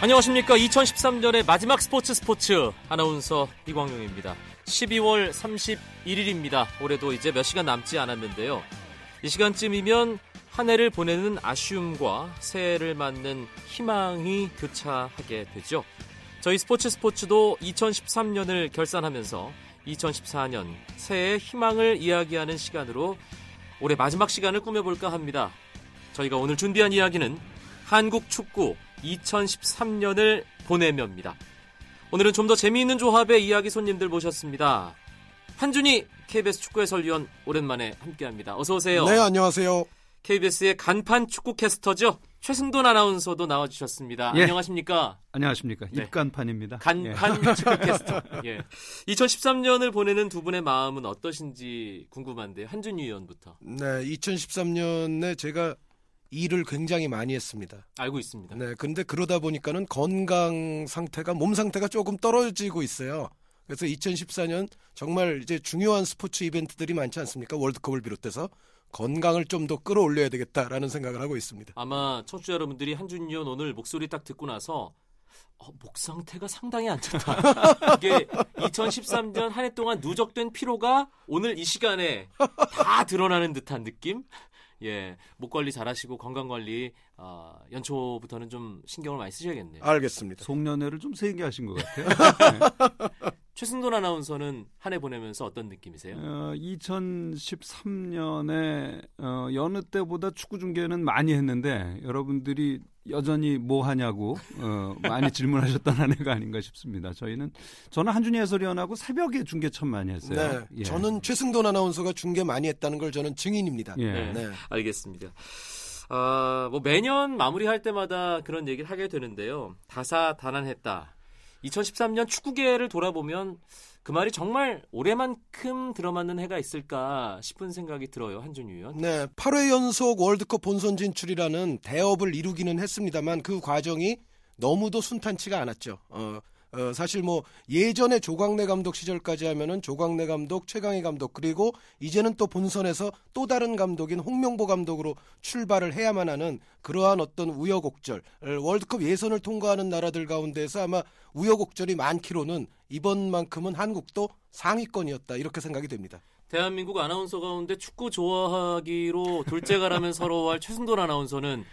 안녕하십니까. 2013년의 마지막 스포츠 아나운서 이광용입니다. 12월 31일입니다. 올해도 이제 몇 시간 남지 않았는데요. 이 시간쯤이면 한 해를 보내는 아쉬움과 새해를 맞는 희망이 교차하게 되죠. 저희 스포츠도 2013년을 결산하면서 2014년 새해의 희망을 이야기하는 시간으로 올해 마지막 시간을 꾸며볼까 합니다. 저희가 오늘 준비한 이야기는 한국 축구 2013년을 보내며입니다. 오늘은 좀 더 재미있는 조합의 이야기 손님들 모셨습니다. 한준희 KBS 축구 해설위원 오랜만에 함께합니다. 어서 오세요. 네, 안녕하세요. KBS의 간판 축구 캐스터죠. 최승돈 아나운서도 나와주셨습니다. 예. 안녕하십니까? 안녕하십니까? 네. 입간판입니다. 간판 예. 축구 캐스터. 예. 2013년을 보내는 두 분의 마음은 어떠신지 궁금한데요. 한준희 위원부터. 네, 2013년에 제가 일을 굉장히 많이 했습니다. 알고 있습니다. 네, 근데 그러다 보니까는 건강 상태가, 몸 상태가 조금 떨어지고 있어요. 그래서 2014년 정말 이제 중요한 스포츠 이벤트들이 많지 않습니까? 월드컵을 비롯해서. 건강을 좀 더 끌어올려야 되겠다라는 생각을 하고 있습니다. 아마 청취자 여러분들이 한준희 의원 오늘 목소리 딱 듣고 나서 목 상태가 상당히 안 좋다. 이게 2013년 한 해 동안 누적된 피로가 오늘 이 시간에 다 드러나는 듯한 느낌? 예, 목 관리 잘하시고 건강 관리 연초부터는 좀 신경을 많이 쓰셔야겠네요. 알겠습니다. 송년회를 좀 세게 하신 것 같아요. 네. 최승돈 아나운서는 한 해 보내면서 어떤 느낌이세요? 2013년에 여느 때보다 축구 중계는 많이 했는데 여러분들이 여전히 뭐 하냐고 많이 질문하셨던 한 해가 아닌가 싶습니다. 저는 한준희 해설위원하고 새벽에 중계 참 많이 했어요. 네, 예. 저는 최승돈 아나운서가 중계 많이 했다는 걸 저는 증인입니다. 예. 네. 네. 알겠습니다. 뭐 매년 마무리할 때마다 그런 얘기를 하게 되는데요. 다사다난했다. 2013년 축구계를 돌아보면 그 말이 정말 올해만큼 들어맞는 해가 있을까 싶은 생각이 들어요. 한준희 위원. 네, 8회 연속 월드컵 본선 진출이라는 대업을 이루기는 했습니다만 그 과정이 너무도 순탄치가 않았죠. 사실 뭐 예전에 조광래 감독 시절까지 하면은 조광래 감독, 최강희 감독 그리고 이제는 또 본선에서 또 다른 감독인 홍명보 감독으로 출발을 해야만 하는 그러한 어떤 우여곡절, 월드컵 예선을 통과하는 나라들 가운데서 아마 우여곡절이 많기로는 이번만큼은 한국도 상위권이었다 이렇게 생각이 됩니다. 대한민국 아나운서 가운데 축구 좋아하기로 둘째가라면 서러워할 최승돈 아나운서는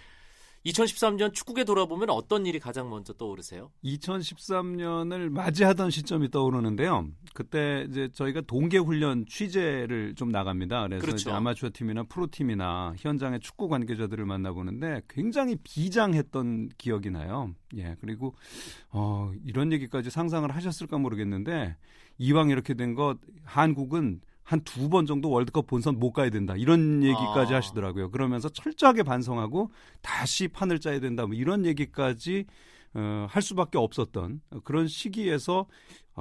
2013년 축구계 돌아보면 어떤 일이 가장 먼저 떠오르세요? 2013년을 맞이하던 시점이 떠오르는데요. 그때 이제 저희가 동계훈련 취재를 좀 나갑니다. 그래서 그렇죠. 아마추어 팀이나 프로팀이나 현장의 축구 관계자들을 만나보는데 굉장히 비장했던 기억이 나요. 예, 그리고 이런 얘기까지 상상을 하셨을까 모르겠는데 이왕 이렇게 된 것 한국은 한 2번 정도 월드컵 본선 못 가야 된다. 이런 얘기까지 하시더라고요. 그러면서 철저하게 반성하고 다시 판을 짜야 된다. 뭐 이런 얘기까지 할 수밖에 없었던 그런 시기에서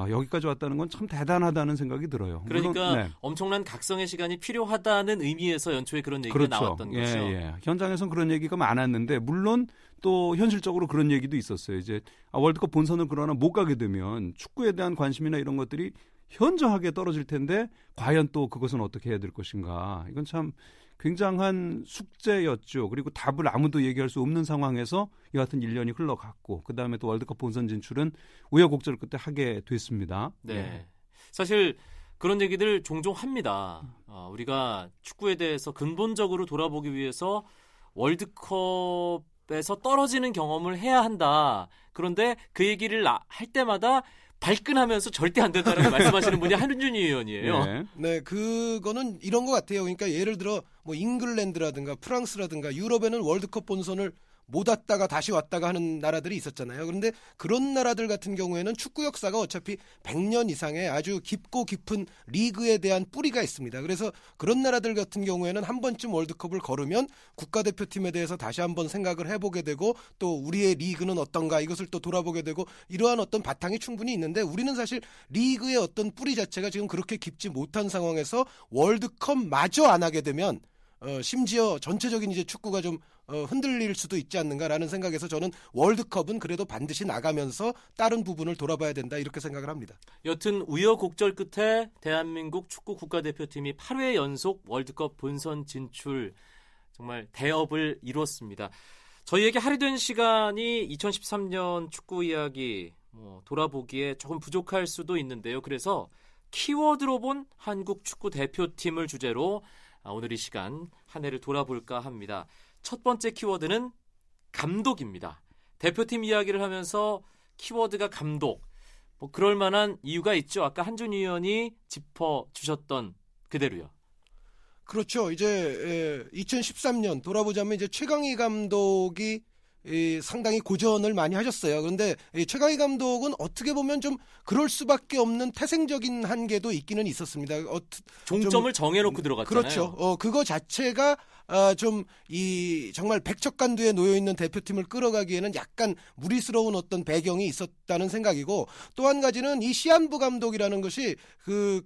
여기까지 왔다는 건 참 대단하다는 생각이 들어요. 그러니까 물론, 네. 엄청난 각성의 시간이 필요하다는 의미에서 연초에 그런 얘기가 그렇죠. 나왔던 거죠. 예. 현장에서는 그런 얘기가 많았는데 물론 또 현실적으로 그런 얘기도 있었어요. 이제 월드컵 본선을 그러나 못 가게 되면 축구에 대한 관심이나 이런 것들이 현저하게 떨어질 텐데 과연 또 그것은 어떻게 해야 될 것인가. 이건 참 굉장한 숙제였죠. 그리고 답을 아무도 얘기할 수 없는 상황에서 이 같은 1년이 흘러갔고 그다음에 또 월드컵 본선 진출은 우여곡절 끝에 하게 됐습니다. 네, 예. 사실 그런 얘기들 종종 합니다. 우리가 축구에 대해서 근본적으로 돌아보기 위해서 월드컵에서 떨어지는 경험을 해야 한다. 그런데 그 얘기를 할 때마다 발끈하면서 절대 안 된다라고 말씀하시는 분이 한준희 의원이에요. 네, 그거는 이런 것 같아요. 그러니까 예를 들어 뭐 잉글랜드라든가 프랑스라든가 유럽에는 월드컵 본선을 못 왔다가 다시 왔다가 하는 나라들이 있었잖아요. 그런데 그런 나라들 같은 경우에는 축구 역사가 어차피 100년 이상의 아주 깊고 깊은 리그에 대한 뿌리가 있습니다. 그래서 그런 나라들 같은 경우에는 한 번쯤 월드컵을 걸으면 국가대표팀에 대해서 다시 한번 생각을 해보게 되고 또 우리의 리그는 어떤가 이것을 또 돌아보게 되고 이러한 어떤 바탕이 충분히 있는데 우리는 사실 리그의 어떤 뿌리 자체가 지금 그렇게 깊지 못한 상황에서 월드컵마저 안 하게 되면 심지어 전체적인 이제 축구가 좀 흔들릴 수도 있지 않는가라는 생각에서 저는 월드컵은 그래도 반드시 나가면서 다른 부분을 돌아봐야 된다 이렇게 생각을 합니다. 여튼 우여곡절 끝에 대한민국 축구 국가대표팀이 8회 연속 월드컵 본선 진출 정말 대업을 이뤘습니다. 저희에게 할애된 시간이 2013년 축구 이야기 돌아보기에 조금 부족할 수도 있는데요. 그래서 키워드로 본 한국 축구 대표팀을 주제로 오늘 이 시간 한 해를 돌아볼까 합니다. 첫 번째 키워드는 감독입니다. 대표팀 이야기를 하면서 키워드가 감독. 그럴 만한 이유가 있죠. 아까 한준희 의원이 짚어주셨던 그대로요. 그렇죠. 이제 2013년 돌아보자면 이제 최강희 감독이 상당히 고전을 많이 하셨어요. 그런데 최강희 감독은 어떻게 보면 좀 그럴 수밖에 없는 태생적인 한계도 있기는 있었습니다. 종점을 정해놓고 들어갔잖아요. 그렇죠. 그거 자체가 좀 이 정말 백척간두에 놓여있는 대표팀을 끌어가기에는 약간 무리스러운 어떤 배경이 있었다는 생각이고, 또 한 가지는 이 시한부 감독이라는 것이 그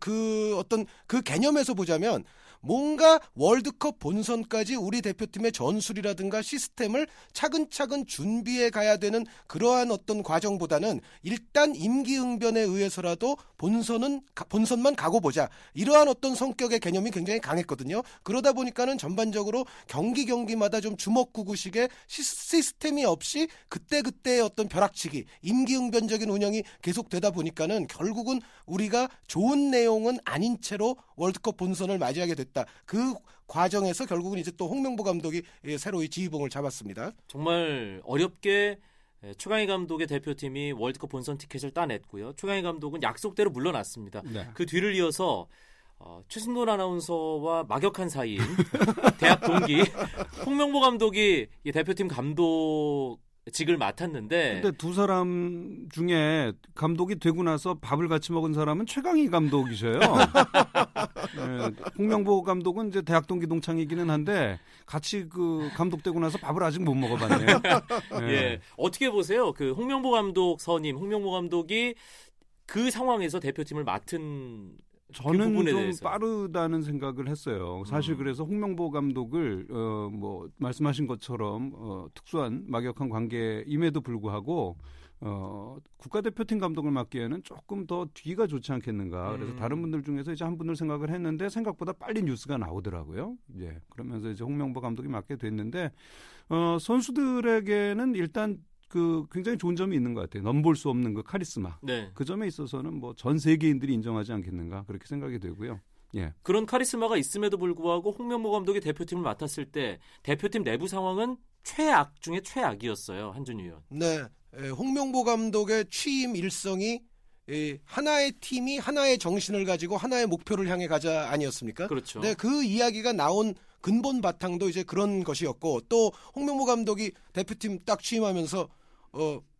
개념에서 보자면 뭔가 월드컵 본선까지 우리 대표팀의 전술이라든가 시스템을 차근차근 준비해 가야 되는 그러한 어떤 과정보다는 일단 임기응변에 의해서라도 본선만 가고 보자. 이러한 어떤 성격의 개념이 굉장히 강했거든요. 그러다 보니까는 전반적으로 경기마다 좀 주먹구구식의 시스템이 없이 그때그때의 어떤 벼락치기, 임기응변적인 운영이 계속되다 보니까는 결국은 우리가 좋은 내용은 아닌 채로 월드컵 본선을 맞이하게 됐다. 그 과정에서 결국은 이제 또 홍명보 감독이 새로이 지휘봉을 잡았습니다. 정말 어렵게 최강희 감독의 대표팀이 월드컵 본선 티켓을 따냈고요. 최강희 감독은 약속대로 물러났습니다. 네. 그 뒤를 이어서 최승돈 아나운서와 막역한 사이인 대학 동기 홍명보 감독이 대표팀 감독직을 맡았는데, 근데 두 사람 중에 감독이 되고 나서 밥을 같이 먹은 사람은 최강희 감독이셔요. 네, 홍명보 감독은 이제 대학 동기 동창이기는 한데 같이 그 감독되고 나서 밥을 아직 못 먹어봤네요. 네. 예, 어떻게 보세요? 그 홍명보 감독 선임, 홍명보 감독이 그 상황에서 대표팀을 맡은. 저는 그 좀 대해서. 빠르다는 생각을 했어요. 사실 그래서 홍명보 감독을 말씀하신 것처럼 특수한 막역한 관계임에도 불구하고 국가대표팀 감독을 맡기에는 조금 더 뒤가 좋지 않겠는가. 그래서 다른 분들 중에서 이제 한 분을 생각을 했는데 생각보다 빨리 뉴스가 나오더라고요. 예. 그러면서 이제 홍명보 감독이 맡게 됐는데 선수들에게는 일단 그 굉장히 좋은 점이 있는 것 같아요. 넘볼 수 없는 그 카리스마. 네. 그 점에 있어서는 전 세계인들이 인정하지 않겠는가 그렇게 생각이 되고요. 예. 그런 카리스마가 있음에도 불구하고 홍명보 감독이 대표팀을 맡았을 때 대표팀 내부 상황은 최악 중에 최악이었어요. 한준희 의원. 네. 홍명보 감독의 취임 일성이 하나의 팀이 하나의 정신을 가지고 하나의 목표를 향해 가자 아니었습니까? 그렇죠. 네, 그 이야기가 나온 근본 바탕도 이제 그런 것이었고, 또 홍명보 감독이 대표팀 딱 취임하면서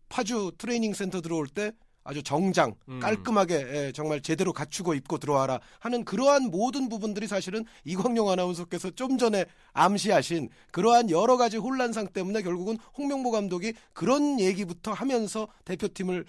파주 트레이닝 센터 들어올 때 아주 정장 깔끔하게 정말 제대로 갖추고 입고 들어와라 하는 그러한 모든 부분들이 사실은 이광용 아나운서께서 좀 전에 암시하신 그러한 여러 가지 혼란상 때문에 결국은 홍명보 감독이 그런 얘기부터 하면서 대표팀을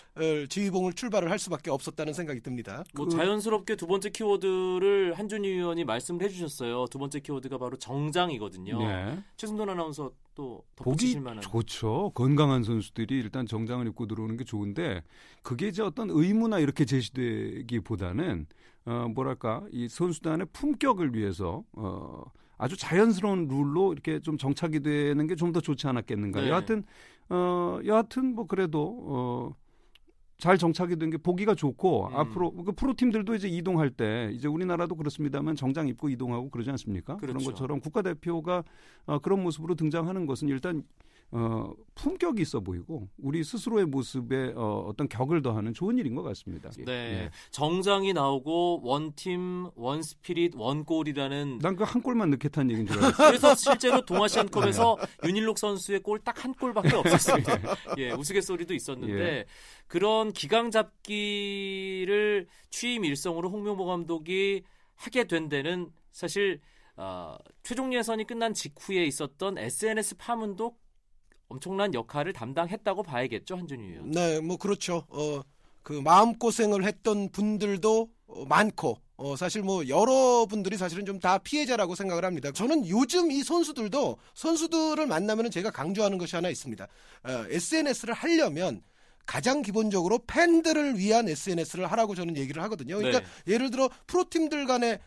지휘봉을 출발을 할 수밖에 없었다는 생각이 듭니다. 자연스럽게 두 번째 키워드를 한준희 의원이 말씀을 해주셨어요. 두 번째 키워드가 바로 정장이거든요. 네. 최승돈 아나운서 또 덧붙이실 만한. 좋죠. 건강한 선수들이 일단 정장을 입고 들어오는 게 좋은데 그게 이제 어떤 의무나 이렇게 제시되기보다는 이 선수단의 품격을 위해서 아주 자연스러운 룰로 이렇게 좀 정착이 되는 게 좀 더 좋지 않았겠는가. 네. 여하튼 그래도 잘 정착이 된 게 보기가 좋고 앞으로 그 프로팀들도 이제 이동할 때 이제 우리나라도 그렇습니다만 정장 입고 이동하고 그러지 않습니까? 그렇죠. 그런 것처럼 국가대표가 그런 모습으로 등장하는 것은 일단 품격이 있어 보이고 우리 스스로의 모습에 어떤 격을 더하는 좋은 일인 것 같습니다. 네, 예. 정장이 나오고 원팀, 원스피릿, 원골이라는. 난 그 한 골만 넣겠다는 얘기인 줄 알았어요. 그래서 실제로 동아시안컵에서 윤일록 선수의 골 딱 한 골밖에 없었습니다. 예, 우스갯소리도 있었는데 예. 그런 기강잡기를 취임 일성으로 홍명보 감독이 하게 된 데는 사실 최종 예선이 끝난 직후에 있었던 SNS 파문도 엄청난 역할을 담당했다고 봐야겠죠, 한준희 의원. 네, 그렇죠. 그 마음고생을 했던 분들도 많고 사실 뭐 여러분들이 사실은 좀 다 피해자라고 생각을 합니다. 저는 요즘 이 선수들을 만나면은 제가 강조하는 것이 하나 있습니다. SNS를 하려면 가장 기본적으로 팬들을 위한 SNS를 하라고 저는 얘기를 하거든요. 그러니까 네. 예를 들어 프로팀들 간의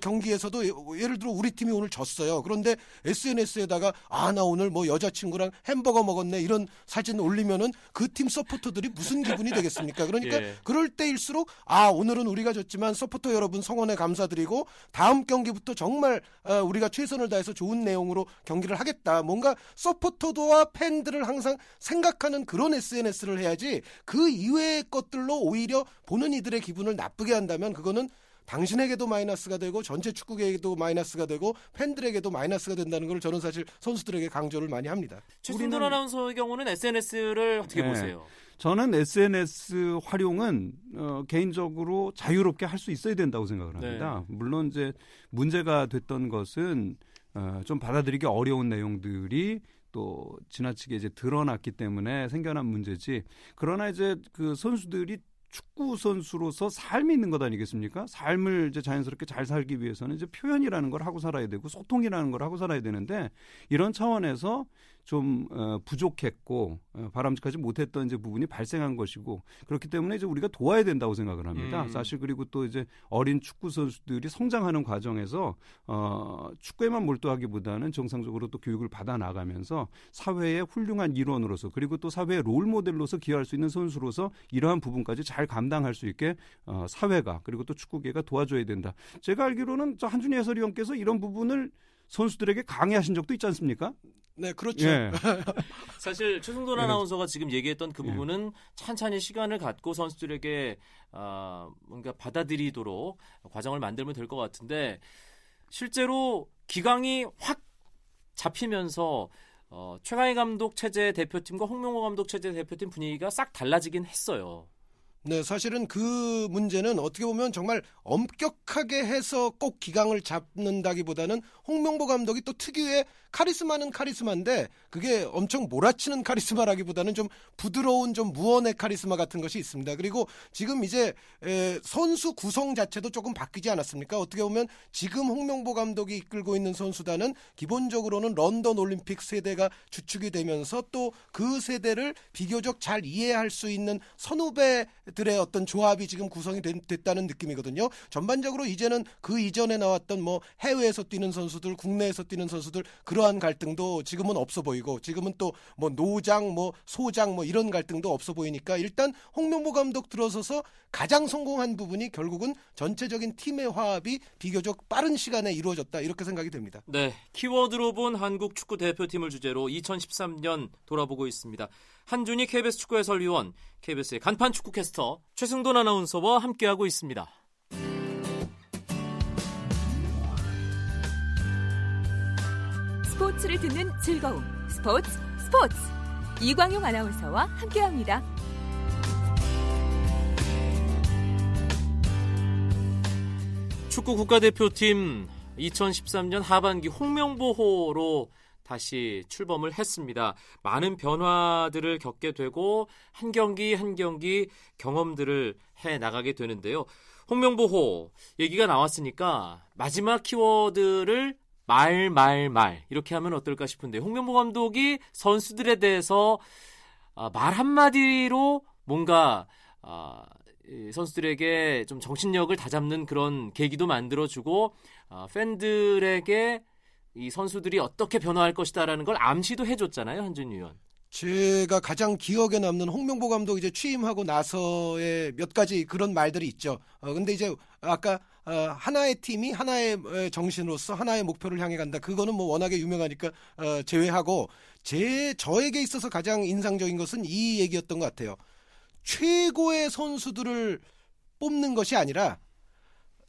경기에서도 예를 들어 우리 팀이 오늘 졌어요. 그런데 SNS에다가 나 오늘 뭐 여자친구랑 햄버거 먹었네 이런 사진 올리면은 그 팀 서포터들이 무슨 기분이 되겠습니까? 그러니까 예. 그럴 때일수록 오늘은 우리가 졌지만 서포터 여러분 성원에 감사드리고 다음 경기부터 정말 우리가 최선을 다해서 좋은 내용으로 경기를 하겠다. 뭔가 서포터와 팬들을 항상 생각하는 그런 SNS를 해야지 그 이외의 것들로 오히려 보는 이들의 기분을 나쁘게 한다면 그거는 당신에게도 마이너스가 되고 전체 축구계에게도 마이너스가 되고 팬들에게도 마이너스가 된다는 걸 저는 사실 선수들에게 강조를 많이 합니다. 최승돈 아나운서의 경우는 SNS를 어떻게 보세요? 저는 SNS 활용은 개인적으로 자유롭게 할 수 있어야 된다고 생각을 합니다. 네. 물론 이제 문제가 됐던 것은 좀 받아들이기 어려운 내용들이 또 지나치게 이제 드러났기 때문에 생겨난 문제지. 그러나 이제 그 선수들이 축구 선수로서 삶이 있는 것 아니겠습니까? 삶을 이제 자연스럽게 잘 살기 위해서는 이제 표현이라는 걸 하고 살아야 되고 소통이라는 걸 하고 살아야 되는데 이런 차원에서 좀 부족했고 바람직하지 못했던 이제 부분이 발생한 것이고 그렇기 때문에 이제 우리가 도와야 된다고 생각을 합니다. 사실 그리고 또 이제 어린 축구 선수들이 성장하는 과정에서 축구에만 몰두하기보다는 정상적으로 또 교육을 받아 나가면서 사회의 훌륭한 일원으로서 그리고 또 사회의 롤 모델로서 기여할 수 있는 선수로서 이러한 부분까지 잘 감당할 수 있게 사회가 그리고 또 축구계가 도와줘야 된다. 제가 알기로는 저 한준희 해설위원께서 이런 부분을 선수들에게 강의하신 적도 있지 않습니까? 네, 그렇죠. 예. 사실 최승돈 아나운서가 지금 얘기했던 그 부분은 찬찬히 시간을 갖고 선수들에게 뭔가 받아들이도록 과정을 만들면 될 것 같은데 실제로 기강이 확 잡히면서 최강희 감독 체제 대표팀과 홍명보 감독 체제 대표팀 분위기가 싹 달라지긴 했어요. 네, 사실은 그 문제는 어떻게 보면 정말 엄격하게 해서 꼭 기강을 잡는다기보다는 홍명보 감독이 또 특유의 카리스마는 카리스마인데 그게 엄청 몰아치는 카리스마라기보다는 좀 부드러운 좀 무언의 카리스마 같은 것이 있습니다. 그리고 지금 이제 선수 구성 자체도 조금 바뀌지 않았습니까? 어떻게 보면 지금 홍명보 감독이 이끌고 있는 선수단은 기본적으로는 런던 올림픽 세대가 주축이 되면서 또 그 세대를 비교적 잘 이해할 수 있는 선후배들의 어떤 조합이 지금 구성이 됐다는 느낌이거든요. 전반적으로 이제는 그 이전에 나왔던 뭐 해외에서 뛰는 선수들, 국내에서 뛰는 선수들 그러한 갈등도 지금은 없어 보이고 지금은 또 뭐 노장, 뭐 소장 뭐 이런 갈등도 없어 보이니까 일단 홍명보 감독 들어서서 가장 성공한 부분이 결국은 전체적인 팀의 화합이 비교적 빠른 시간에 이루어졌다 이렇게 생각이 됩니다. 네, 키워드로 본 한국 축구 대표팀을 주제로 2013년 돌아보고 있습니다. 한준희 KBS 축구 해설위원, KBS의 간판 축구 캐스터 최승돈 아나운서와 함께하고 있습니다. 스포츠를 듣는 즐거움. 스포츠. 이광용 아나운서와 함께합니다. 축구 국가대표팀 2013년 하반기 홍명보호로 다시 출범을 했습니다. 많은 변화들을 겪게 되고 한 경기 경험들을 해나가게 되는데요. 홍명보호 얘기가 나왔으니까 마지막 키워드를 말 이렇게 하면 어떨까 싶은데 홍명보 감독이 선수들에 대해서 말 한마디로 뭔가 선수들에게 좀 정신력을 다잡는 그런 계기도 만들어주고 팬들에게 이 선수들이 어떻게 변화할 것이다라는 걸 암시도 해줬잖아요. 한준희 위원. 제가 가장 기억에 남는 홍명보 감독 이제 취임하고 나서의 몇 가지 그런 말들이 있죠. 근데 이제 아까 하나의 팀이 하나의 정신으로서 하나의 목표를 향해 간다. 그거는 뭐 워낙에 유명하니까 제외하고 저에게 있어서 가장 인상적인 것은 이 얘기였던 것 같아요. 최고의 선수들을 뽑는 것이 아니라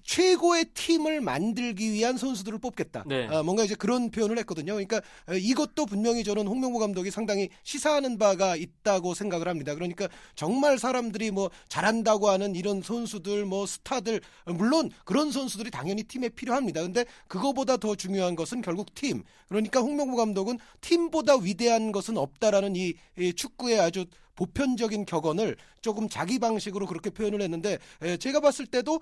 최고의 팀을 만들기 위한 선수들을 뽑겠다. 네. 뭔가 이제 그런 표현을 했거든요. 그러니까 이것도 분명히 저는 홍명보 감독이 상당히 시사하는 바가 있다고 생각을 합니다. 그러니까 정말 사람들이 뭐 잘한다고 하는 이런 선수들, 뭐 스타들, 물론 그런 선수들이 당연히 팀에 필요합니다. 근데 그거보다 더 중요한 것은 결국 팀. 그러니까 홍명보 감독은 팀보다 위대한 것은 없다라는 이 축구의 아주 보편적인 격언을 조금 자기 방식으로 그렇게 표현을 했는데, 제가 봤을 때도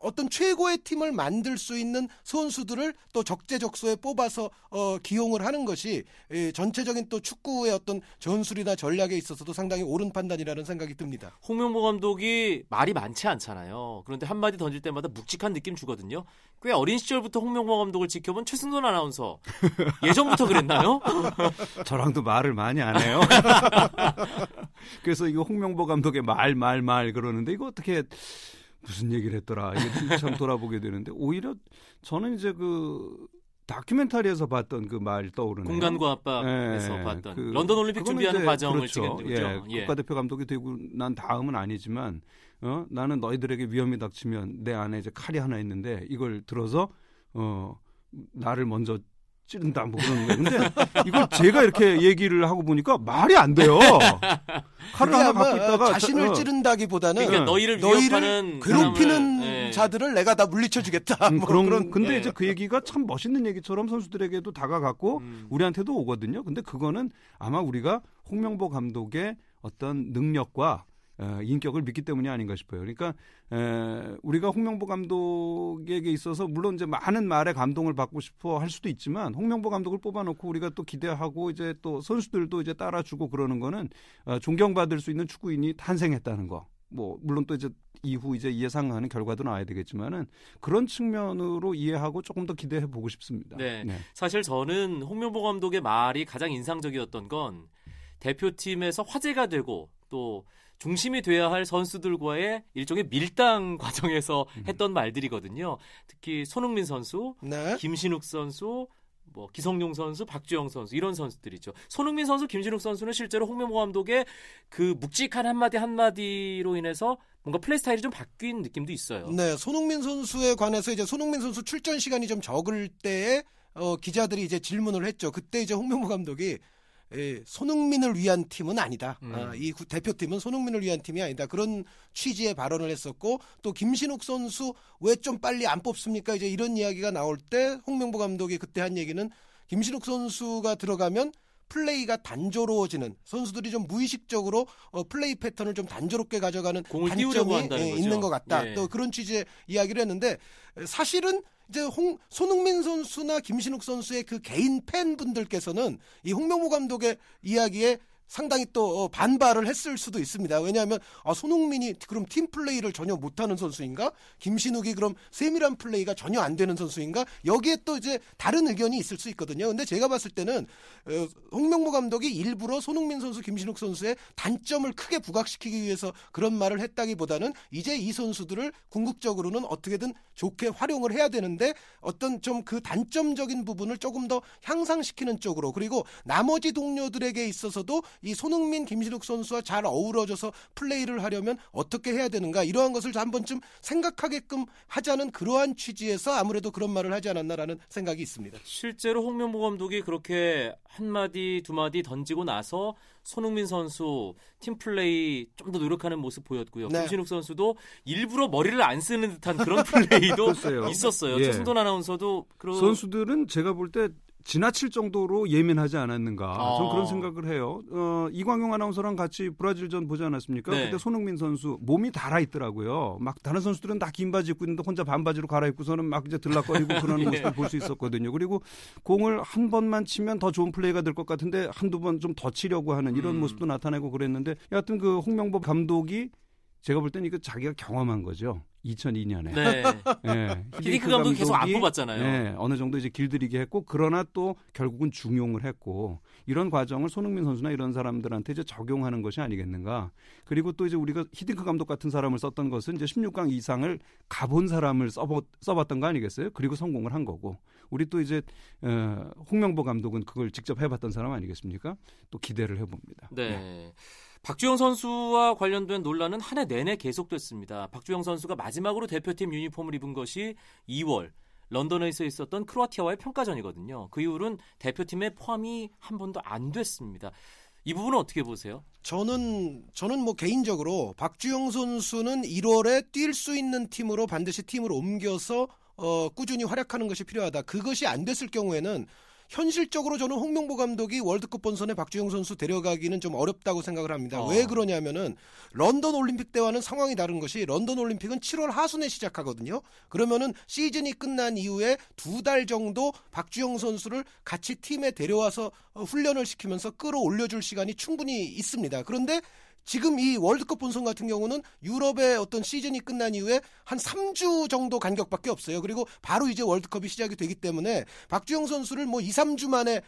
어떤 최고의 팀을 만들 수 있는 선수들을 또 적재적소에 뽑아서 기용을 하는 것이 전체적인 또 축구의 어떤 전술이나 전략에 있어서도 상당히 옳은 판단이라는 생각이 듭니다. 홍명보 감독이 말이 많지 않잖아요. 그런데 한마디 던질 때마다 묵직한 느낌 주거든요. 꽤 어린 시절부터 홍명보 감독을 지켜본 최승돈 아나운서, 예전부터 그랬나요? 저랑도 말을 많이 안 해요. 그래서 이거 홍명보 감독의 말 그러는데 이거 어떻게 무슨 얘기를 했더라, 이게 참 돌아보게 되는데, 오히려 저는 이제 그 다큐멘터리에서 봤던 그 말 떠오르네요. 공간과 압박에서 봤던 그 런던 올림픽 준비하는 과정을 찍은 거죠. 국가대표 감독이 되고 난 다음은 아니지만, 나는 너희들에게 위험이 닥치면 내 안에 이제 칼이 하나 있는데 이걸 들어서 나를 먼저 찌른다, 뭐 그런 거예요. 근데 이걸 제가 이렇게 얘기를 하고 보니까 말이 안 돼요. 칼을 하나 갖고 있다가 자신을 찌른다기보다는, 그러니까 너희를 괴롭히는 자들을 내가 다 물리쳐주겠다. 뭐 그런. 근데 이제 그 얘기가 참 멋있는 얘기처럼 선수들에게도 다가갔고 우리한테도 오거든요. 근데 그거는 아마 우리가 홍명보 감독의 어떤 능력과 인격을 믿기 때문이 아닌가 싶어요. 그러니까 우리가 홍명보 감독에게 있어서 물론 이제 많은 말에 감동을 받고 싶어 할 수도 있지만, 홍명보 감독을 뽑아놓고 우리가 또 기대하고 이제 또 선수들도 이제 따라주고 그러는 거는 존경받을 수 있는 축구인이 탄생했다는 거. 뭐 물론 또 이제 이후 이제 예상하는 결과도 나와야 되겠지만은 그런 측면으로 이해하고 조금 더 기대해 보고 싶습니다. 네. 사실 저는 홍명보 감독의 말이 가장 인상적이었던 건 대표팀에서 화제가 되고 또 중심이 돼야 할 선수들과의 일종의 밀당 과정에서 했던 말들이거든요. 특히 손흥민 선수, 김신욱 선수, 뭐 기성용 선수, 박주영 선수, 이런 선수들이죠. 손흥민 선수, 김신욱 선수는 실제로 홍명보 감독의 그 묵직한 한마디로 인해서 뭔가 플레이 스타일이 좀 바뀐 느낌도 있어요. 네, 손흥민 선수에 관해서 이제 손흥민 선수 출전 시간이 좀 적을 때에 기자들이 이제 질문을 했죠. 그때 이제 홍명보 감독이 손흥민을 위한 팀은 아니다. 이 대표팀은 손흥민을 위한 팀이 아니다. 그런 취지의 발언을 했었고, 또 김신욱 선수 왜 좀 빨리 안 뽑습니까? 이제 이런 이야기가 나올 때 홍명보 감독이 그때 한 얘기는, 김신욱 선수가 들어가면 플레이가 단조로워지는, 선수들이 좀 무의식적으로 플레이 패턴을 좀 단조롭게 가져가는 단점이 있는 것 같다. 네. 또 그런 취지의 이야기를 했는데, 사실은 이제 손흥민 선수나 김신욱 선수의 그 개인 팬분들께서는 이 홍명보 감독의 이야기에 상당히 또 반발을 했을 수도 있습니다. 왜냐하면 손흥민이 그럼 팀 플레이를 전혀 못하는 선수인가? 김신욱이 그럼 세밀한 플레이가 전혀 안 되는 선수인가? 여기에 또 이제 다른 의견이 있을 수 있거든요. 근데 제가 봤을 때는 홍명보 감독이 일부러 손흥민 선수, 김신욱 선수의 단점을 크게 부각시키기 위해서 그런 말을 했다기보다는, 이제 이 선수들을 궁극적으로는 어떻게든 좋게 활용을 해야 되는데 어떤 좀 그 단점적인 부분을 조금 더 향상시키는 쪽으로, 그리고 나머지 동료들에게 있어서도 이 손흥민, 김신욱 선수와 잘 어우러져서 플레이를 하려면 어떻게 해야 되는가, 이러한 것을 한 번쯤 생각하게끔 하자는 그러한 취지에서 아무래도 그런 말을 하지 않았나라는 생각이 있습니다. 실제로 홍명보 감독이 그렇게 한마디 두마디 던지고 나서 손흥민 선수 팀플레이 좀 더 노력하는 모습 보였고요. 네. 김신욱 선수도 일부러 머리를 안 쓰는 듯한 그런 플레이도 있었어요. 최승돈 아나운서도 그런... 선수들은 제가 볼 때 지나칠 정도로 예민하지 않았는가. 전 그런 생각을 해요. 이광용 아나운서랑 같이 브라질전 보지 않았습니까? 네. 그때 손흥민 선수 몸이 달아있더라고요. 막 다른 선수들은 다 긴 바지 입고 있는데 혼자 반바지로 갈아입고서는 막 이제 들락거리고 그러는 모습을 볼 수 있었거든요. 그리고 공을 한 번만 치면 더 좋은 플레이가 될 것 같은데 한두 번 좀 더 치려고 하는 이런 모습도 나타내고 그랬는데, 여하튼 그 홍명보 감독이 제가 볼 때는 이거 자기가 경험한 거죠. 2002년에. 네. 히딩크 감독이 계속 안 뽑았잖아요. 네, 어느 정도 이제 길들이게 했고, 그러나 또 결국은 중용을 했고, 이런 과정을 손흥민 선수나 이런 사람들한테 이제 적용하는 것이 아니겠는가. 그리고 또 이제 우리가 히딩크 감독 같은 사람을 썼던 것은 이제 16강 이상을 가본 사람을 써봤던 거 아니겠어요? 그리고 성공을 한 거고, 우리 또 이제 홍명보 감독은 그걸 직접 해봤던 사람 아니겠습니까? 또 기대를 해봅니다. 네. 박주영 선수와 관련된 논란은 한 해 내내 계속됐습니다. 박주영 선수가 마지막으로 대표팀 유니폼을 입은 것이 2월 런던에서 있었던 크로아티아와의 평가전이거든요. 그 이후로는 대표팀에 포함이 한 번도 안 됐습니다. 이 부분은 어떻게 보세요? 저는 뭐 개인적으로 박주영 선수는 1월에 뛸 수 있는 팀으로 반드시 팀을 옮겨서 꾸준히 활약하는 것이 필요하다. 그것이 안 됐을 경우에는 현실적으로 저는 홍명보 감독이 월드컵 본선에 박주영 선수 데려가기는 좀 어렵다고 생각을 합니다. 왜 그러냐면은 런던 올림픽 때와는 상황이 다른 것이 런던 올림픽은 7월 하순에 시작하거든요. 그러면은 시즌이 끝난 이후에 두 달 정도 박주영 선수를 같이 팀에 데려와서 훈련을 시키면서 끌어올려줄 시간이 충분히 있습니다. 그런데 지금 이 월드컵 본선 같은 경우는 유럽의 어떤 시즌이 끝난 이후에 한 3주 정도 간격밖에 없어요. 그리고 바로 이제 월드컵이 시작이 되기 때문에 박주영 선수를 뭐 2, 3주 만에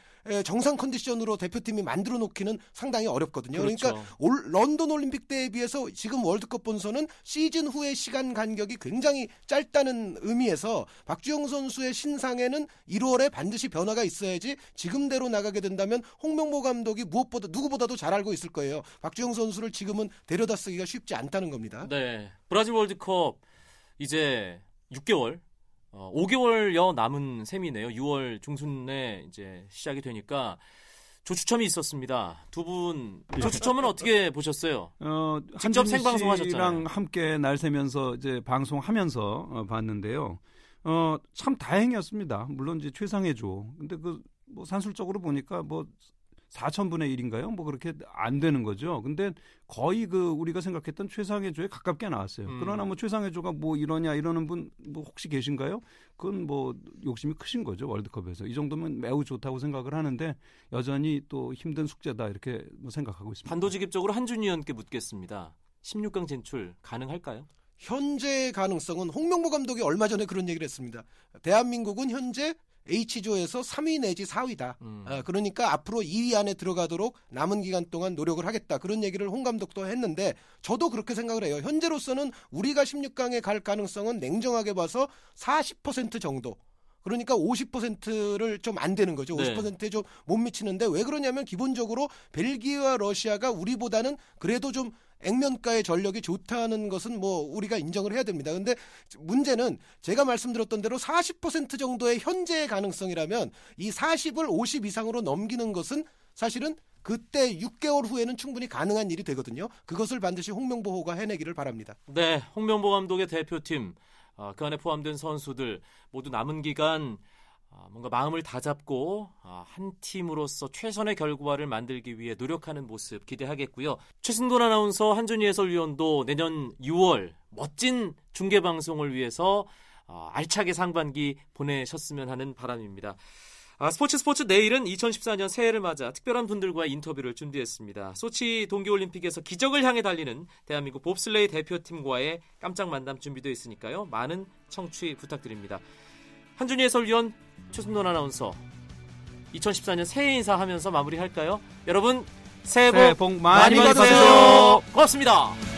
정상 컨디션으로 대표팀이 만들어 놓기는 상당히 어렵거든요. 그렇죠. 그러니까 런던 올림픽 때에 비해서 지금 월드컵 본선은 시즌 후의 시간 간격이 굉장히 짧다는 의미에서 박주영 선수의 신상에는 1월에 반드시 변화가 있어야지 지금대로 나가게 된다면 홍명보 감독이 무엇보다 누구보다도 잘 알고 있을 거예요. 박주영 선수를 지금은 데려다 쓰기가 쉽지 않다는 겁니다. 네, 브라질 월드컵 이제 6개월 5개월여 남은 셈이네요. 6월 중순에 이제 시작이 되니까 조추첨이 있었습니다. 두 분 조추첨은 어떻게 보셨어요? 직접 생방송하셨잖아요. 함께 날 세면서 이제 방송하면서 봤는데요. 참 다행이었습니다. 물론 이제 최상의조. 근데 그 뭐 산술적으로 보니까 뭐 4,000분의 1인가요? 뭐 그렇게 안 되는 거죠. 근데 거의 그 우리가 생각했던 최상의조에 가깝게 나왔어요. 그러나 뭐 최상의조가 뭐 이러냐 이러는 분 뭐 혹시 계신가요? 그건 뭐 욕심이 크신 거죠. 월드컵에서. 이 정도면 매우 좋다고 생각을 하는데 여전히 또 힘든 숙제다 이렇게 뭐 생각하고 있습니다. 단도직입적으로 한준희 의원께 묻겠습니다. 16강 진출 가능할까요? 현재의 가능성은 홍명보 감독이 얼마 전에 그런 얘기를 했습니다. 대한민국은 현재 H조에서 3위 내지 4위다. 그러니까 앞으로 2위 안에 들어가도록 남은 기간 동안 노력을 하겠다. 그런 얘기를 홍 감독도 했는데 저도 그렇게 생각을 해요. 현재로서는 우리가 16강에 갈 가능성은 냉정하게 봐서 40% 정도. 그러니까 50%를 좀 안 되는 거죠. 50%에 좀 못 미치는데 왜 그러냐면 기본적으로 벨기에와 러시아가 우리보다는 그래도 좀 액면가의 전력이 좋다는 것은 뭐 우리가 인정을 해야 됩니다. 근데 문제는 제가 말씀드렸던 대로 40% 정도의 현재의 가능성이라면 이 40을 50 이상으로 넘기는 것은 사실은 그때 6개월 후에는 충분히 가능한 일이 되거든요. 그것을 반드시 홍명보호가 해내기를 바랍니다. 네, 홍명보 감독의 대표팀 그 안에 포함된 선수들 모두 남은 기간 뭔가 마음을 다잡고 한 팀으로서 최선의 결과를 만들기 위해 노력하는 모습 기대하겠고요. 최승돈 아나운서, 한준희 해설위원도 내년 6월 멋진 중계방송을 위해서 알차게 상반기 보내셨으면 하는 바람입니다. 스포츠 내일은 2014년 새해를 맞아 특별한 분들과의 인터뷰를 준비했습니다. 소치 동계올림픽에서 기적을 향해 달리는 대한민국 봅슬레이 대표팀과의 깜짝 만남 준비되어 있으니까요. 많은 청취 부탁드립니다. 한준희 해설위원, 최순돈 아나운서 2014년 새해 인사하면서 마무리할까요? 여러분 새해 복 많이 받으세요. 고맙습니다.